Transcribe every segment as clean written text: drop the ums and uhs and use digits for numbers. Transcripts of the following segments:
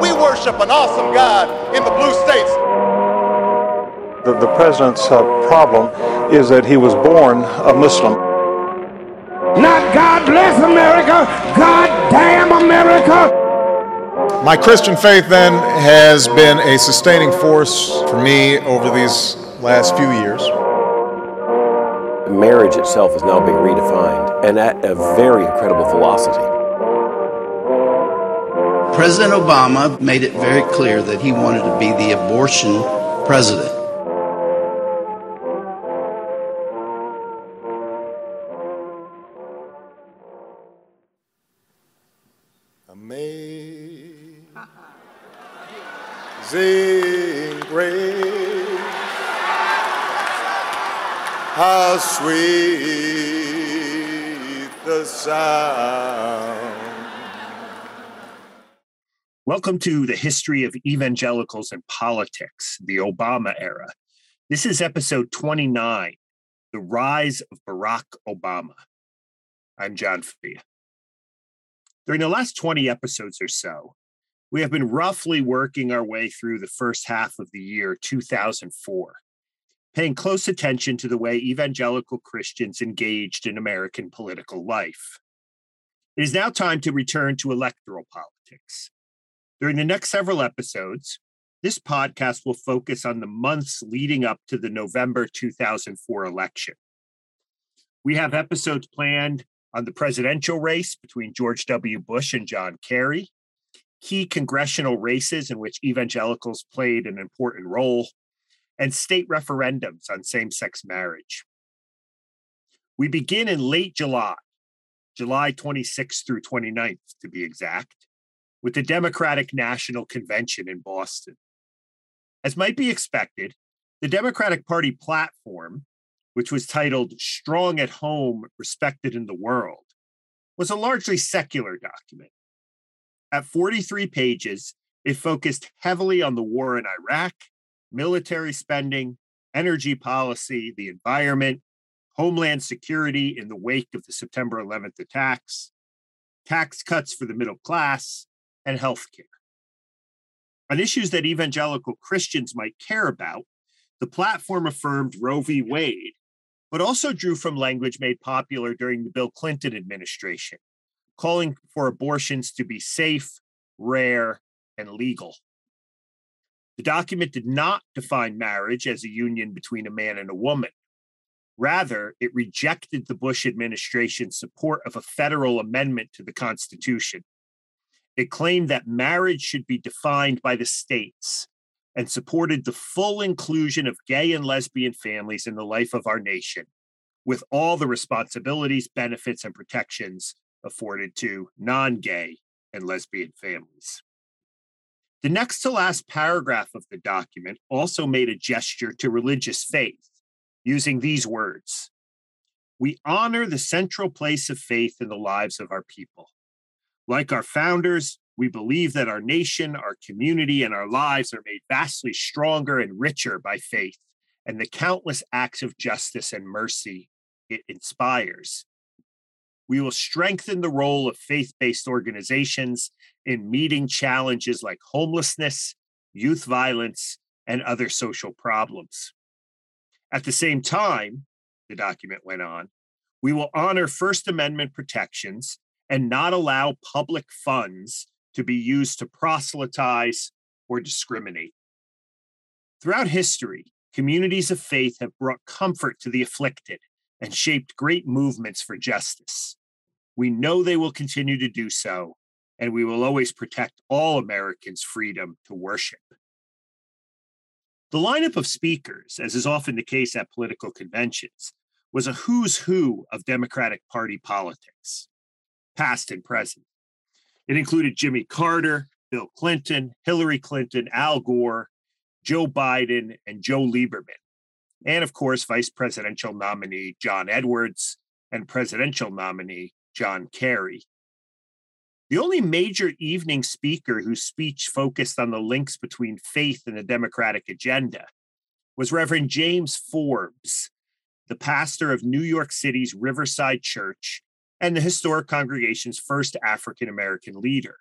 We worship an awesome God in the blue states. The president's problem is that he was born a Muslim. Not God bless America, God damn America. My Christian faith then has been a sustaining force for me over these last few years. Marriage itself is now being redefined, and at a very incredible velocity. President Obama made it very clear that he wanted to be the abortion president. Amazing grace, how sweet the sound. Welcome to the History of Evangelicals and Politics, the Obama Era. This is episode 29, The Rise of Barack Obama. I'm John Fia. During the last 20 episodes or so, we have been roughly working our way through the first half of the year 2004, paying close attention to the way evangelical Christians engaged in American political life. It is now time to return to electoral politics. During the next several episodes, this podcast will focus on the months leading up to the November 2004 election. We have episodes planned on the presidential race between George W. Bush and John Kerry, key congressional races in which evangelicals played an important role, and state referendums on same-sex marriage. We begin in late July, July 26th through 29th to be exact, with the Democratic National Convention in Boston. As might be expected, the Democratic Party platform, which was titled Strong at Home, Respected in the World, was a largely secular document. At 43 pages, it focused heavily on the war in Iraq, military spending, energy policy, the environment, homeland security in the wake of the September 11th attacks, tax cuts for the middle class, and healthcare. On issues that evangelical Christians might care about, the platform affirmed Roe v. Wade, but also drew from language made popular during the Bill Clinton administration, calling for abortions to be safe, rare, and legal. The document did not define marriage as a union between a man and a woman. Rather, it rejected the Bush administration's support of a federal amendment to the Constitution. It claimed that marriage should be defined by the states and supported the full inclusion of gay and lesbian families in the life of our nation, with all the responsibilities, benefits, and protections afforded to non-gay and lesbian families. The next to last paragraph of the document also made a gesture to religious faith, using these words: "We honor the central place of faith in the lives of our people. Like our founders, We believe that our nation, our community, and our lives are made vastly stronger and richer by faith and the countless acts of justice and mercy it inspires. We will strengthen the role of faith-based organizations in meeting challenges like homelessness, youth violence, and other social problems. At the same time, the document went on, we will honor First Amendment protections and not allow public funds to be used to proselytize or discriminate. Throughout history, communities of faith have brought comfort to the afflicted and shaped great movements for justice. We know they will continue to do so, and we will always protect all Americans' freedom to worship. The lineup of speakers, as is often the case at political conventions, was a who's who of Democratic Party politics, past and present. It included Jimmy Carter, Bill Clinton, Hillary Clinton, Al Gore, Joe Biden, and Joe Lieberman. And of course, Vice Presidential nominee John Edwards and Presidential nominee John Kerry. The only major evening speaker whose speech focused on the links between faith and the Democratic agenda was Reverend James Forbes, the pastor of New York City's Riverside Church and the historic congregation's first African-American leader.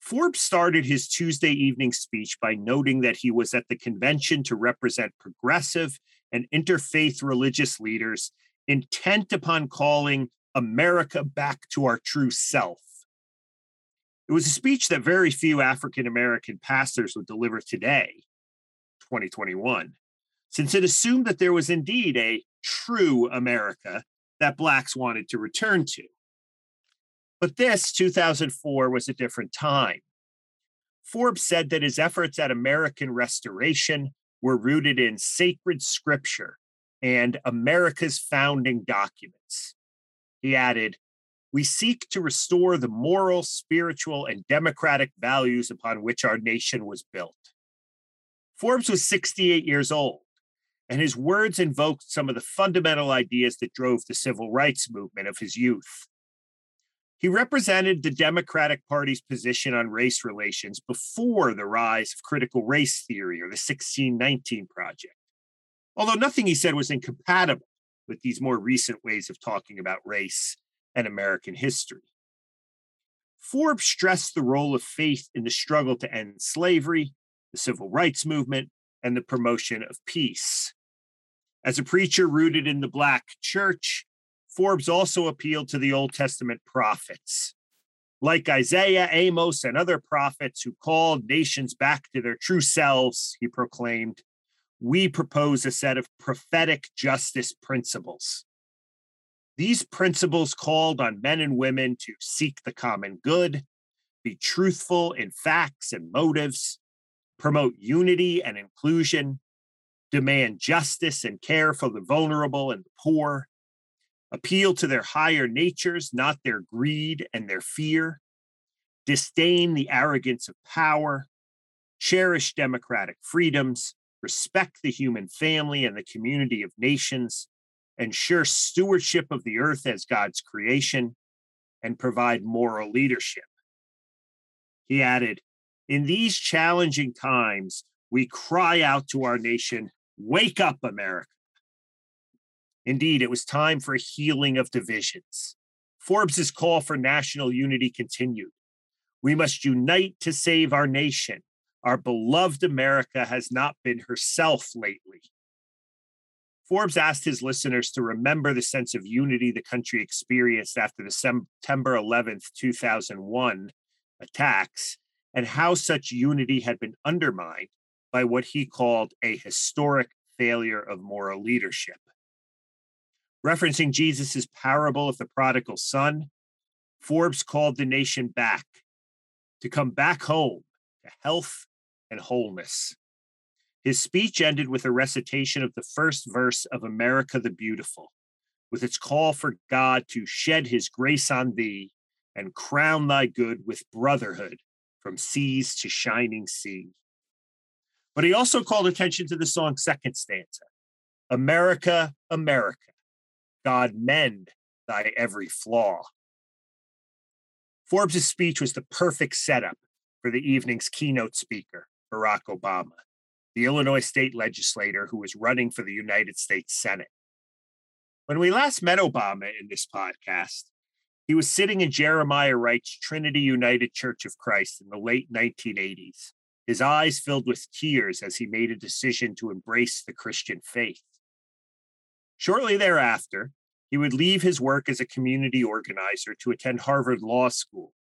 Forbes started his Tuesday evening speech by noting that he was at the convention to represent progressive and interfaith religious leaders intent upon calling America back to our true self. It was a speech that very few African-American pastors would deliver today, 2021, since it assumed that there was indeed a true America that Blacks wanted to return to. But this, 2004, was a different time. Forbes said that his efforts at American restoration were rooted in sacred scripture and America's founding documents. He added, "We seek to restore the moral, spiritual, and democratic values upon which our nation was built." Forbes was 68 years old, and his words invoked some of the fundamental ideas that drove the civil rights movement of his youth. He represented the Democratic Party's position on race relations before the rise of critical race theory or the 1619 Project, although nothing he said was incompatible with these more recent ways of talking about race and American history. Forbes stressed the role of faith in the struggle to end slavery, the civil rights movement, and the promotion of peace. As a preacher rooted in the Black church, Forbes also appealed to the Old Testament prophets. Like Isaiah, Amos, and other prophets who called nations back to their true selves, he proclaimed, we propose a set of prophetic justice principles. These principles called on men and women to seek the common good, be truthful in facts and motives, promote unity and inclusion, demand justice and care for the vulnerable and the poor, appeal to their higher natures, not their greed and their fear, disdain the arrogance of power, cherish democratic freedoms, respect the human family and the community of nations, ensure stewardship of the earth as God's creation, and provide moral leadership. He added, in these challenging times, we cry out to our nation, wake up, America. Indeed, it was time for a healing of divisions. Forbes' call for national unity continued. We must unite to save our nation. Our beloved America has not been herself lately. Forbes asked his listeners to remember the sense of unity the country experienced after the September 11th, 2001 attacks, and how such unity had been undermined by what he called a historic failure of moral leadership. Referencing Jesus' parable of the prodigal son, Forbes called the nation back, to come back home to health and wholeness. His speech ended with a recitation of the first verse of America the Beautiful, with its call for God to shed his grace on thee and crown thy good with brotherhood from seas to shining sea. But he also called attention to the song's second stanza, America, America, God mend thy every flaw. Forbes' speech was the perfect setup for the evening's keynote speaker, Barack Obama, the Illinois state legislator who was running for the United States Senate. When we last met Obama in this podcast, he was sitting in Jeremiah Wright's Trinity United Church of Christ in the late 1980s, his eyes filled with tears as he made a decision to embrace the Christian faith. Shortly thereafter, he would leave his work as a community organizer to attend Harvard Law School.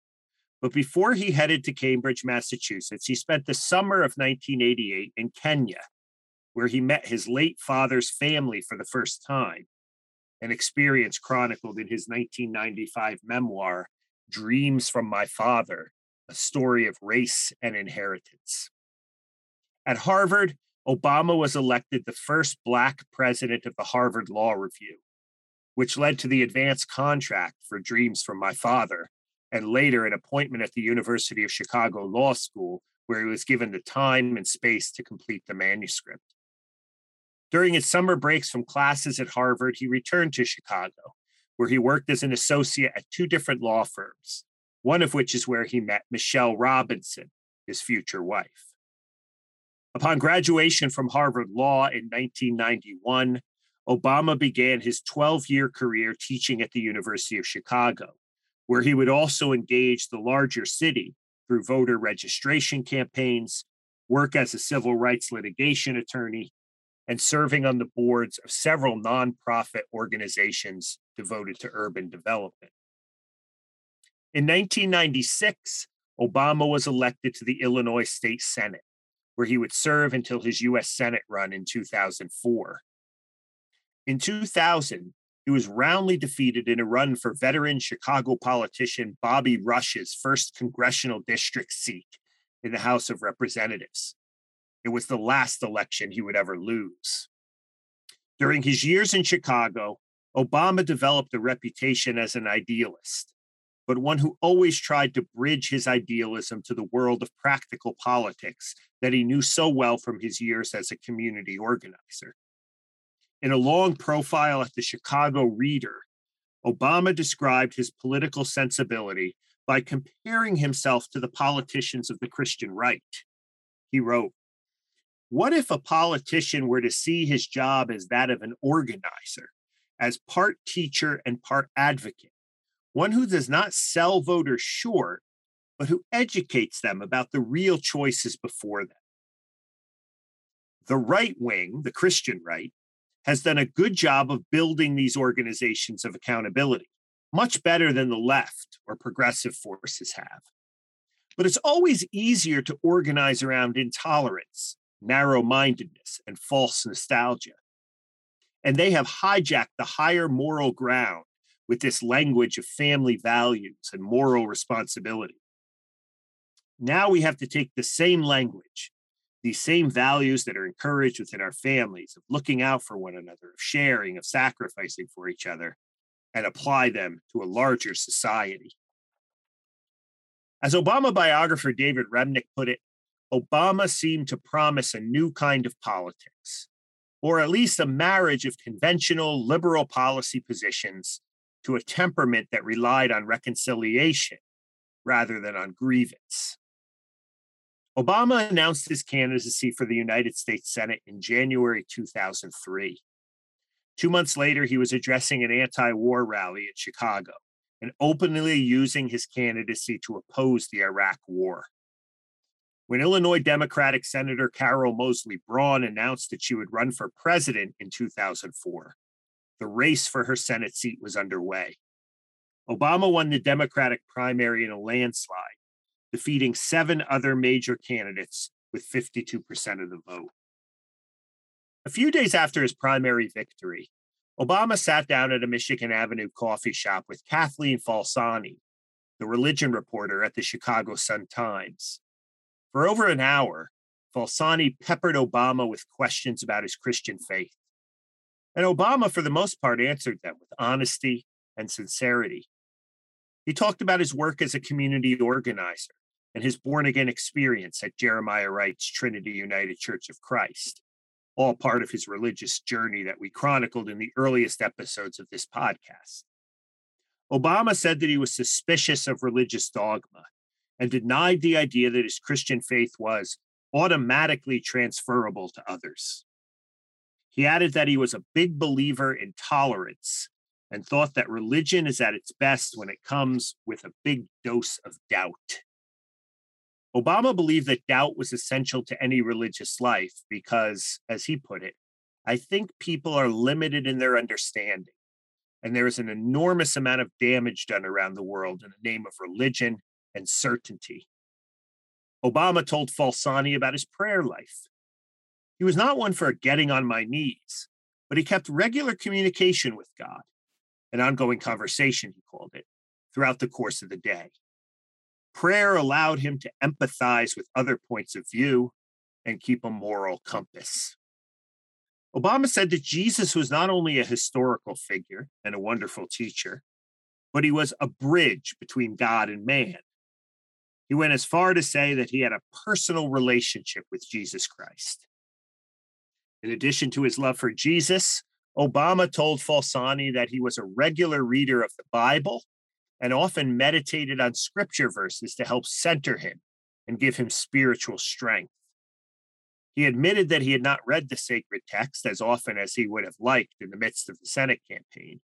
But before he headed to Cambridge, Massachusetts, he spent the summer of 1988 in Kenya, where he met his late father's family for the first time, an experience chronicled in his 1995 memoir, Dreams from My Father, A Story of Race and Inheritance. At Harvard, Obama was elected the first Black president of the Harvard Law Review, which led to the advance contract for Dreams from My Father, and later an appointment at the University of Chicago Law School, where he was given the time and space to complete the manuscript. During his summer breaks from classes at Harvard, he returned to Chicago, where he worked as an associate at two different law firms, one of which is where he met Michelle Robinson, his future wife. Upon graduation from Harvard Law in 1991, Obama began his 12-year career teaching at the University of Chicago, where he would also engage the larger city through voter registration campaigns, work as a civil rights litigation attorney, and serving on the boards of several nonprofit organizations devoted to urban development. In 1996, Obama was elected to the Illinois State Senate, where he would serve until his U.S. Senate run in 2004. In 2000, he was roundly defeated in a run for veteran Chicago politician Bobby Rush's first congressional district seat in the House of Representatives. It was the last election he would ever lose. During his years in Chicago, Obama developed a reputation as an idealist, but one who always tried to bridge his idealism to the world of practical politics that he knew so well from his years as a community organizer. In a long profile at the Chicago Reader, Obama described his political sensibility by comparing himself to the politicians of the Christian right. He wrote, "What if a politician were to see his job as that of an organizer, as part teacher and part advocate, one who does not sell voters short, but who educates them about the real choices before them?" The right wing, the Christian right, has done a good job of building these organizations of accountability, much better than the left or progressive forces have. But it's always easier to organize around intolerance, narrow-mindedness, and false nostalgia. And they have hijacked the higher moral ground with this language of family values and moral responsibility. Now we have to take the same language, these same values that are encouraged within our families of looking out for one another, of sharing, of sacrificing for each other, and apply them to a larger society. As Obama biographer David Remnick put it, Obama seemed to promise a new kind of politics, or at least a marriage of conventional liberal policy positions to a temperament that relied on reconciliation rather than on grievance. Obama announced his candidacy for the United States Senate in January 2003. 2 months later, he was addressing an anti-war rally in Chicago and openly using his candidacy to oppose the Iraq War. When Illinois Democratic Senator Carol Moseley Braun announced that she would run for president in 2004, the race for her Senate seat was underway. Obama won the Democratic primary in a landslide, defeating 7 other major candidates with 52% of the vote. A few days after his primary victory, Obama sat down at a Michigan Avenue coffee shop with Kathleen Falsani, the religion reporter at the Chicago Sun-Times. For over an hour, Falsani peppered Obama with questions about his Christian faith, and Obama, for the most part, answered them with honesty and sincerity. He talked about his work as a community organizer and his born-again experience at Jeremiah Wright's Trinity United Church of Christ, all part of his religious journey that we chronicled in the earliest episodes of this podcast. Obama said that he was suspicious of religious dogma and denied the idea that his Christian faith was automatically transferable to others. He added that he was a big believer in tolerance and thought that religion is at its best when it comes with a big dose of doubt. Obama believed that doubt was essential to any religious life because, as he put it, I think people are limited in their understanding, and there is an enormous amount of damage done around the world in the name of religion and certainty. Obama told Falsani about his prayer life. He was not one for getting on my knees, but he kept regular communication with God, an ongoing conversation, he called it, throughout the course of the day. Prayer allowed him to empathize with other points of view and keep a moral compass. Obama said that Jesus was not only a historical figure and a wonderful teacher, but he was a bridge between God and man. He went as far to say that he had a personal relationship with Jesus Christ. In addition to his love for Jesus, Obama told Falsani that he was a regular reader of the Bible and often meditated on scripture verses to help center him and give him spiritual strength. He admitted that he had not read the sacred text as often as he would have liked in the midst of the Senate campaign,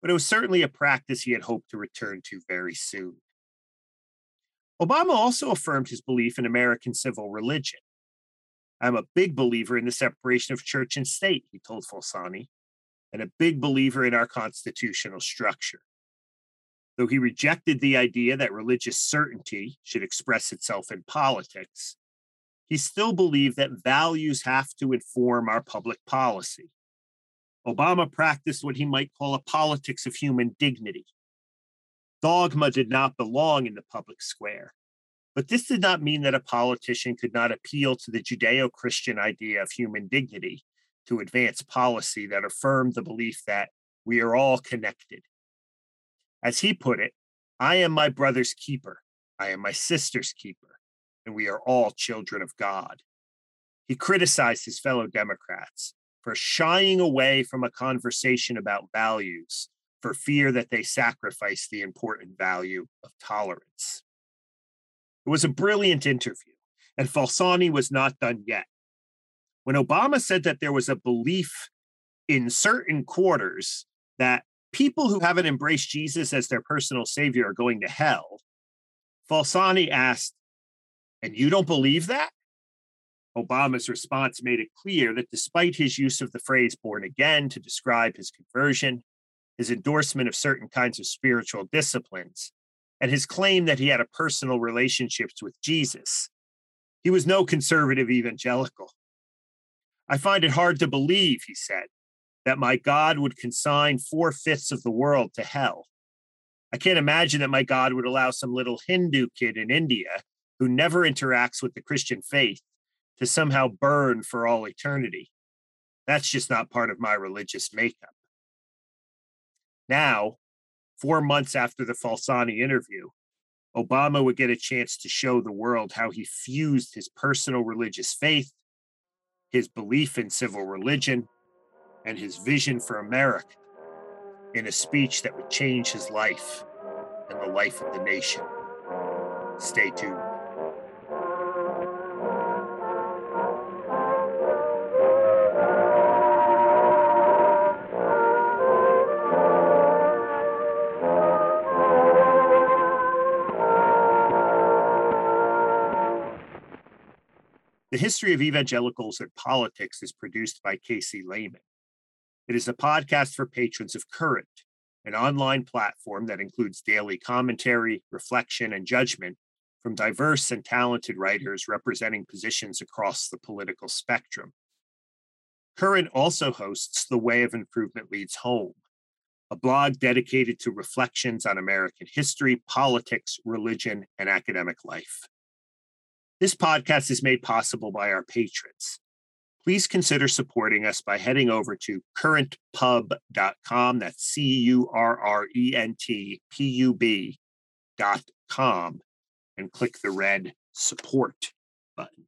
but it was certainly a practice he had hoped to return to very soon. Obama also affirmed his belief in American civil religion. I'm a big believer in the separation of church and state, he told Falsani, and a big believer in our constitutional structure. Though he rejected the idea that religious certainty should express itself in politics, he still believed that values have to inform our public policy. Obama practiced what he might call a politics of human dignity. Dogma did not belong in the public square, but this did not mean that a politician could not appeal to the Judeo-Christian idea of human dignity to advance policy that affirmed the belief that we are all connected. As he put it, I am my brother's keeper. I am my sister's keeper. And we are all children of God. He criticized his fellow Democrats for shying away from a conversation about values for fear that they sacrifice the important value of tolerance. It was a brilliant interview, and Falsani was not done yet. When Obama said that there was a belief in certain quarters that people who haven't embraced Jesus as their personal savior are going to hell, Falsani asked, and you don't believe that? Obama's response made it clear that despite his use of the phrase born again to describe his conversion, his endorsement of certain kinds of spiritual disciplines, and his claim that he had a personal relationship with Jesus, he was no conservative evangelical. I find it hard to believe, he said, that my God would consign 4/5 of the world to hell. I can't imagine that my God would allow some little Hindu kid in India who never interacts with the Christian faith to somehow burn for all eternity. That's just not part of my religious makeup. Now, 4 months after the Falsani interview, Obama would get a chance to show the world how he fused his personal religious faith, his belief in civil religion, and his vision for America in a speech that would change his life and the life of the nation. Stay tuned. The History of Evangelicals and Politics is produced by Casey Lehman. It is a podcast for patrons of Current, an online platform that includes daily commentary, reflection, and judgment from diverse and talented writers representing positions across the political spectrum. Current also hosts The Way of Improvement Leads Home, a blog dedicated to reflections on American history, politics, religion, and academic life. This podcast is made possible by our patrons. Please consider supporting us by heading over to currentpub.com, that's currentpub.com, and click the red support button.